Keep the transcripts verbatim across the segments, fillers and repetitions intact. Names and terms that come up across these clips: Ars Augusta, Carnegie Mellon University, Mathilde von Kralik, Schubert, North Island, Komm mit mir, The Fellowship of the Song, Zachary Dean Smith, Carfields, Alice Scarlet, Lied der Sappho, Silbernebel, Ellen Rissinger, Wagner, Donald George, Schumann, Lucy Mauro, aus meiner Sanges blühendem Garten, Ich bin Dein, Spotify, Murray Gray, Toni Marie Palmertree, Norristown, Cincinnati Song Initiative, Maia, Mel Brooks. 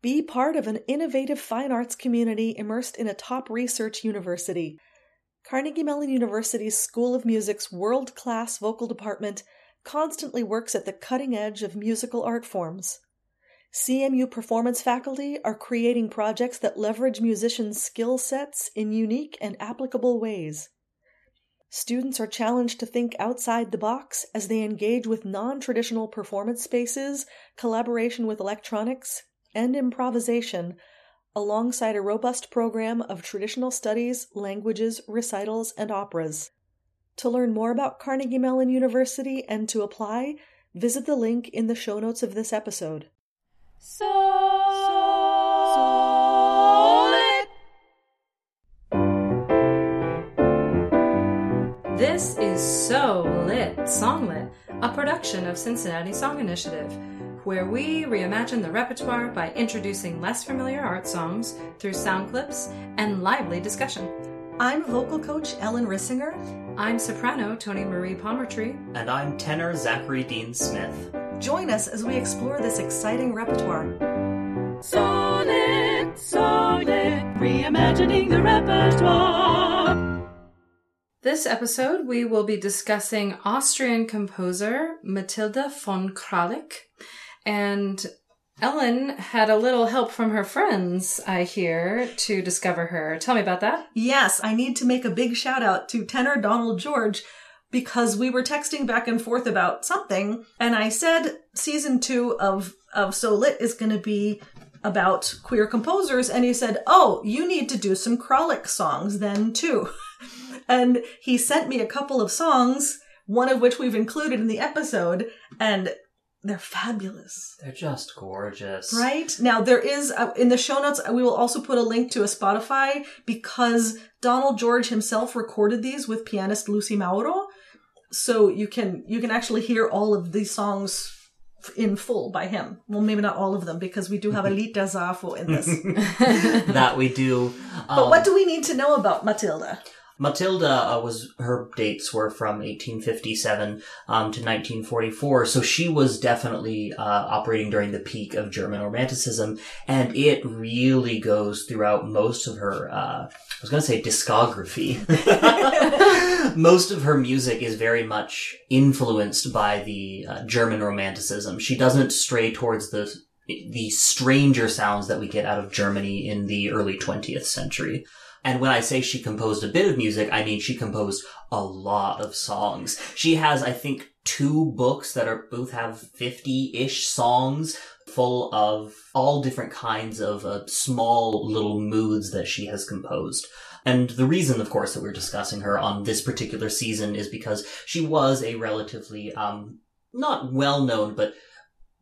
Be part of an innovative fine arts community immersed in a top research university. Carnegie Mellon University's School of Music's world-class vocal department constantly works at the cutting edge of musical art forms. C M U performance faculty are creating projects that leverage musicians' skill sets in unique and applicable ways. Students are challenged to think outside the box as they engage with non-traditional performance spaces, collaboration with electronics, and improvisation, alongside a robust program of traditional studies, languages, recitals, and operas. To learn more about Carnegie Mellon University and to apply, visit the link in the show notes of this episode. So, so lit. This is So Lit, Song Lit, a production of Cincinnati Song Initiative, where we reimagine the repertoire by introducing less familiar art songs through sound clips and lively discussion. I'm vocal coach Ellen Rissinger. I'm soprano Toni Marie Palmertree. And I'm tenor Zachary Dean Smith. Join us as we explore this exciting repertoire. So Lit, So Lit, reimagining the repertoire. This episode, we will be discussing Austrian composer Mathilde von Kralik. And Ellen had a little help from her friends, I hear, to discover her. Tell me about that. Yes, I need to make a big shout out to tenor Donald George, because we were texting back and forth about something, and I said season two of, of So Lit is going to be about queer composers, and he said, oh, you need to do some Kralik songs then too. And he sent me a couple of songs, one of which we've included in the episode, and they're fabulous. They're just gorgeous. Right? Now, there is, uh, in the show notes, we will also put a link to a Spotify, because Donald George himself recorded these with pianist Lucy Mauro. So you can you can actually hear all of these songs in full by him. Well, maybe not all of them, because we do have a Lied der Sappho in this. That we do. Um, but what do we need to know about Mathilde? Mathilde uh, was, her dates were from eighteen fifty-seven um, to nineteen forty-four, so she was definitely uh, operating during the peak of German Romanticism, and it really goes throughout most of her, uh, I was going to say discography. Most of her music is very much influenced by the uh, German Romanticism. She doesn't stray towards the the stranger sounds that we get out of Germany in the early twentieth century. And when I say she composed a bit of music, I mean she composed a lot of songs. She has, I think, two books that are both have fifty-ish songs full of all different kinds of uh, small little moods that she has composed. And the reason, of course, that we're discussing her on this particular season is because she was a relatively, um, not well-known, but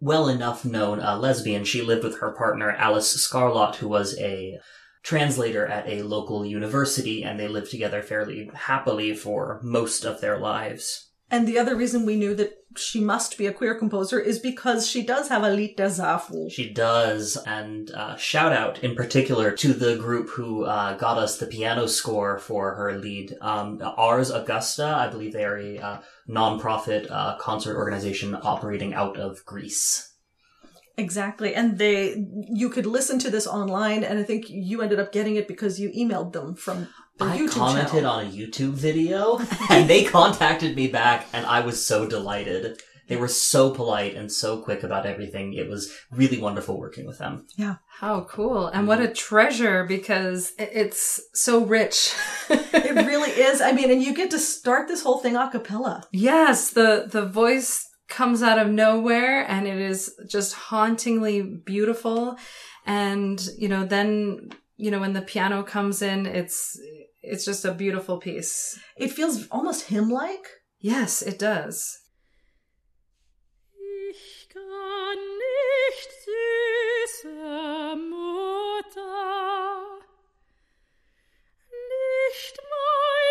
well enough known uh, lesbian. She lived with her partner, Alice Scarlet, who was a translator at a local university, and they lived together fairly happily for most of their lives. And the other reason we knew that she must be a queer composer is because she does have a Lied der Sappho. She does, and uh, shout out in particular to the group who uh, got us the piano score for her lead, um, Ars Augusta. I believe they are a uh, non-profit uh, concert organization operating out of Greece. Exactly. And they, you could listen to this online, and I think you ended up getting it because you emailed them from their YouTube channel. I commented on a YouTube video, and they contacted me back, and I was so delighted. They were so polite and so quick about everything. It was really wonderful working with them. Yeah. How cool. And what a treasure, because it's so rich. It really is. I mean, and you get to start this whole thing a cappella. Yes. The, the voice comes out of nowhere, and it is just hauntingly beautiful. And, you know, then, you know, when the piano comes in, it's it's just a beautiful piece. It feels almost hymn-like. Yes, it does. Ich kann nicht süße Mutter, nicht mein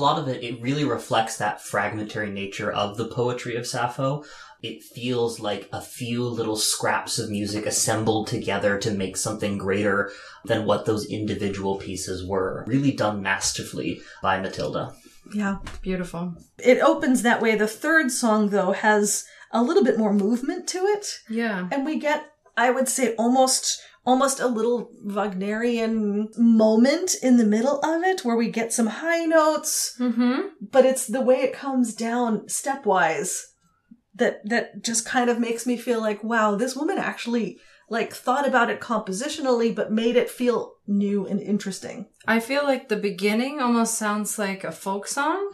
lot of it, it really reflects that fragmentary nature of the poetry of Sappho. It feels like a few little scraps of music assembled together to make something greater than what those individual pieces were. Really done masterfully by Mathilde. Yeah, beautiful. It opens that way. The third song, though, has a little bit more movement to it. Yeah. And we get, I would say, almost... almost a little Wagnerian moment in the middle of it where we get some high notes, mm-hmm. but it's the way it comes down stepwise that that just kind of makes me feel like, wow, this woman actually like thought about it compositionally, but made it feel new and interesting. I feel like the beginning almost sounds like a folk song.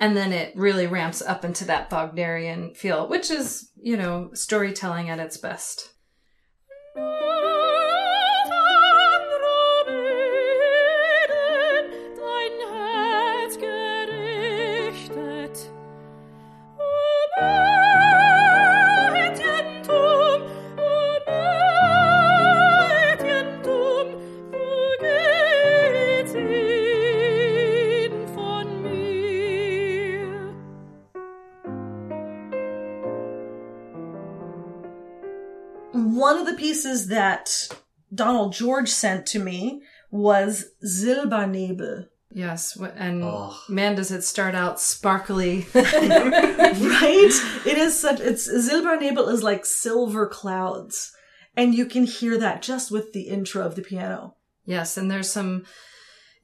And then it really ramps up into that Wagnerian feel, which is, you know, storytelling at its best. One of the pieces that Donald George sent to me was Silbernebel. Yes, and oh. man, does it start out sparkly. Right? It is such, it's, Silbernebel is like silver clouds. And you can hear that just with the intro of the piano. Yes, and there's some,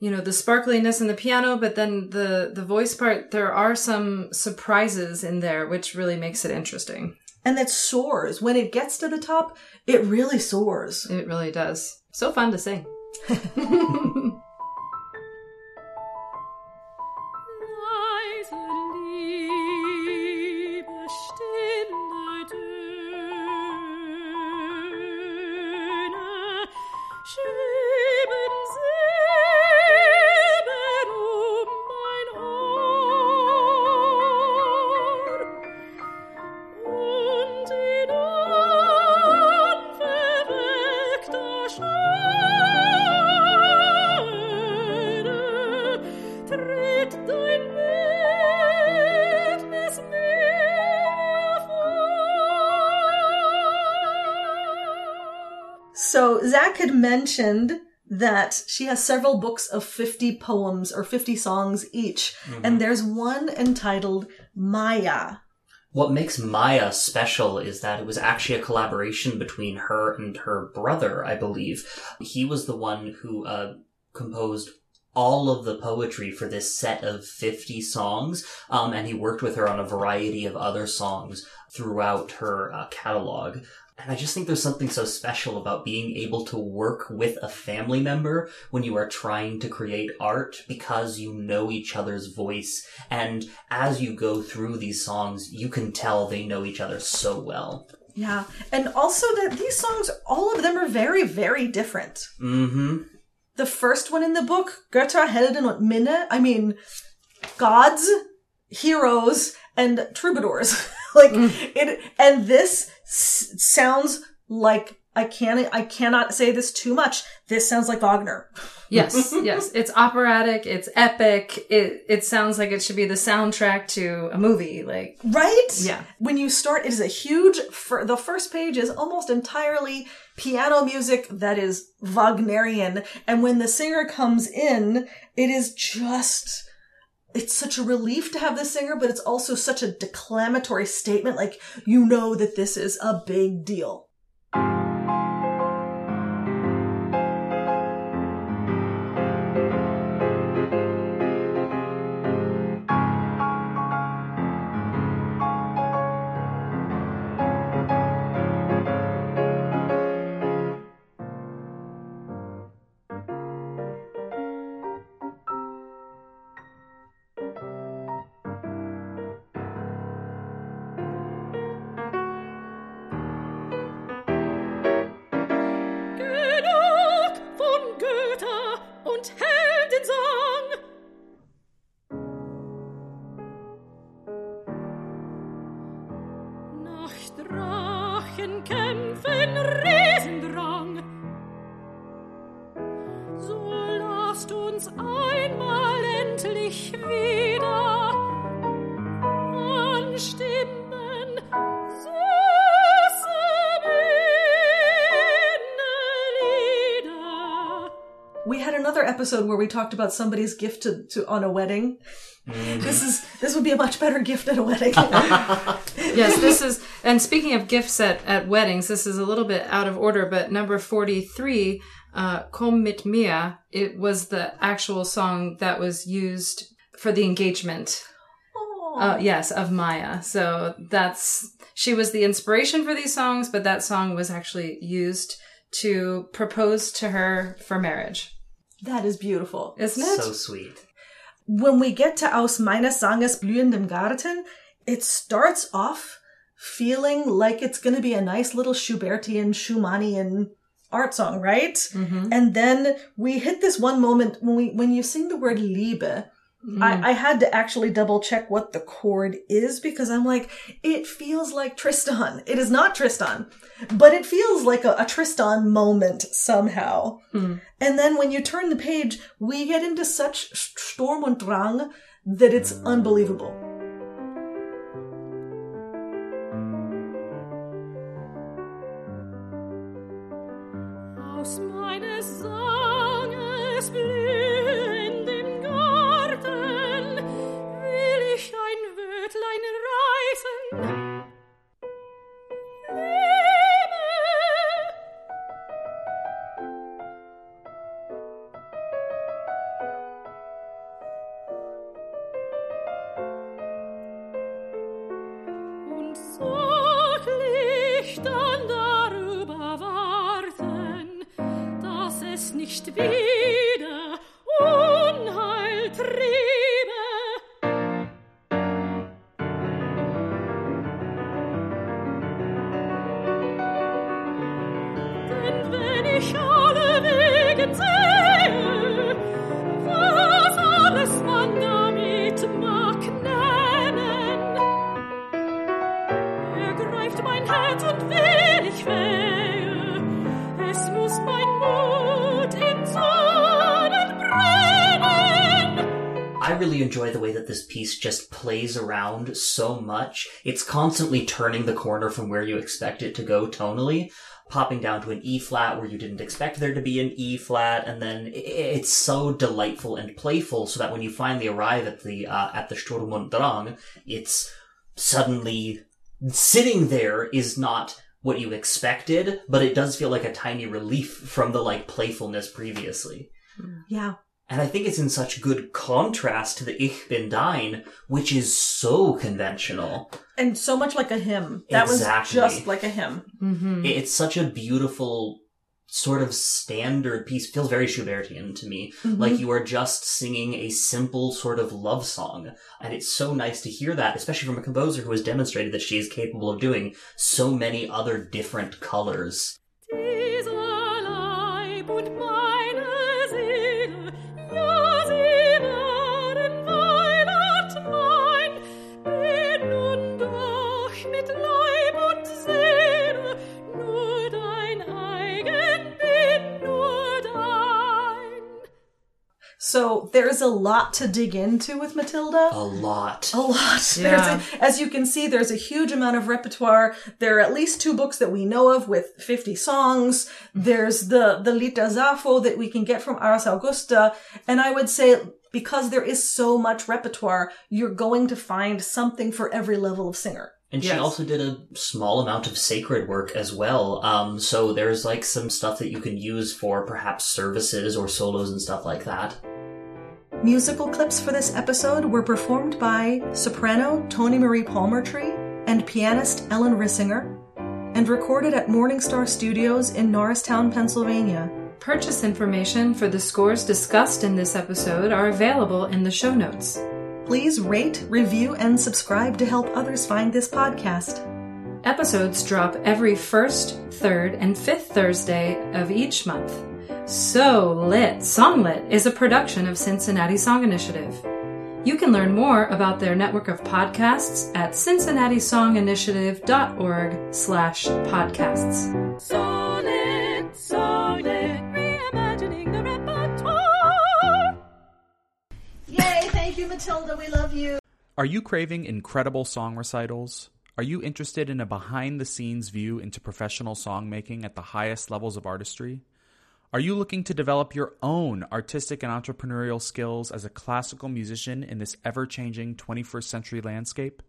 you know, the sparkliness in the piano, but then the, the voice part, there are some surprises in there, which really makes it interesting. And it soars. When it gets to the top, it really soars. It really does. So fun to sing. So Zach had mentioned that she has several books of fifty poems or fifty songs each. Mm-hmm. And there's one entitled Maia. What makes Maia special is that it was actually a collaboration between her and her brother, I believe. He was the one who uh, composed all of the poetry for this set of fifty songs, um, and he worked with her on a variety of other songs throughout her uh, catalog. And I just think there's something so special about being able to work with a family member when you are trying to create art, because you know each other's voice. And as you go through these songs, you can tell they know each other so well. Yeah. And also that these songs, all of them are very, very different. Mm-hmm. The first one in the book, Götter, Helden und Minne, I mean, gods, heroes, and troubadours. Like mm. it, and this s- sounds like I can't. I cannot say this too much. This sounds like Wagner. Yes, yes. It's operatic. It's epic. It it sounds like it should be the soundtrack to a movie. Like right. Yeah. When you start, it is a huge. Fir- the first page is almost entirely piano music that is Wagnerian, and when the singer comes in, it is just. It's such a relief to have this singer, but it's also such a declamatory statement. Like, you know that this is a big deal. So lasst uns einmal endlich wieder. we had another episode where we talked about somebody's gift to, to on a wedding. Mm. This is this would be a much better gift at a wedding. Yes, this is. And speaking of gifts at, at weddings, this is a little bit out of order, but number forty-three, uh, "Komm mit mir," it was the actual song that was used for the engagement. Uh, yes, of Maia. So that's she was the inspiration for these songs, but that song was actually used to propose to her for marriage. That is beautiful. Isn't it? So sweet. When we get to Aus meiner Sanges blühendem Garten, it starts off feeling like it's going to be a nice little Schubertian, Schumannian art song, right? Mm-hmm. And then we hit this one moment when we when you sing the word Liebe. Mm. I, I had to actually double check what the chord is because I'm like, it feels like Tristan. It is not Tristan, but it feels like a, a Tristan moment somehow. Mm. And then when you turn the page, we get into such Sturm und Drang that it's unbelievable. Aus meines Sanges enjoy the way that this piece just plays around so much. It's constantly turning the corner from where you expect it to go tonally, popping down to an E flat where you didn't expect there to be an E flat, and then it's so delightful and playful so that when you finally arrive at the uh, at the Sturm und Drang, it's suddenly sitting there is not what you expected, but it does feel like a tiny relief from the like playfulness previously. Yeah. And I think it's in such good contrast to the Ich bin Dein, which is so conventional. And so much like a hymn. That exactly. was just like a hymn. Mm-hmm. It's such a beautiful sort of standard piece. Feels very Schubertian to me. Mm-hmm. Like you are just singing a simple sort of love song. And it's so nice to hear that, especially from a composer who has demonstrated that she is capable of doing so many other different colors. So there's a lot to dig into with Matilda. A lot. A lot. Yeah. There's a, as you can see, there's a huge amount of repertoire. There are at least two books that we know of with fifty songs. There's the, the Lied der Sappho that we can get from Ars Augusta. And I would say, because there is so much repertoire, you're going to find something for every level of singer. And yes. She also did a small amount of sacred work as well. Um, so there's like some stuff that you can use for perhaps services or solos and stuff like that. Musical clips for this episode were performed by soprano Toni Marie Palmertree and pianist Ellen Rissinger, and recorded at Morningstar Studios in Norristown, Pennsylvania. Purchase information for the scores discussed in this episode are available in the show notes. Please rate, review, and subscribe to help others find this podcast. Episodes drop every first, third, and fifth Thursday of each month. So Lit, Songlit is a production of Cincinnati Song Initiative. You can learn more about their network of podcasts at cincinnatisonginitiative.org slash podcasts. So Lit, Songlit, reimagining the repertoire. Yay, thank you, Matilda, we love you. Are you craving incredible song recitals? Are you interested in a behind-the-scenes view into professional songmaking at the highest levels of artistry? Are you looking to develop your own artistic and entrepreneurial skills as a classical musician in this ever-changing twenty-first century landscape?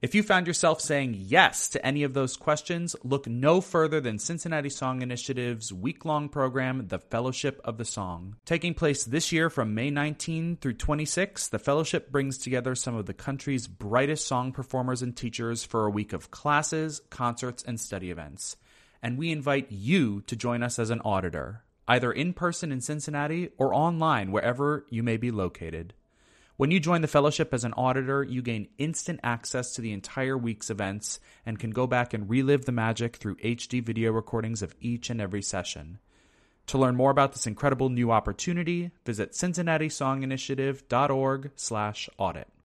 If you found yourself saying yes to any of those questions, look no further than Cincinnati Song Initiative's week-long program, The Fellowship of the Song. Taking place this year from May nineteenth through twenty-sixth, the fellowship brings together some of the country's brightest song performers and teachers for a week of classes, concerts, and study events. And we invite you to join us as an auditor, either in person in Cincinnati or online wherever you may be located. When you join the fellowship as an auditor, you gain instant access to the entire week's events and can go back and relive the magic through H D video recordings of each and every session. To learn more about this incredible new opportunity, visit cincinnati song initiative dot org slash audit.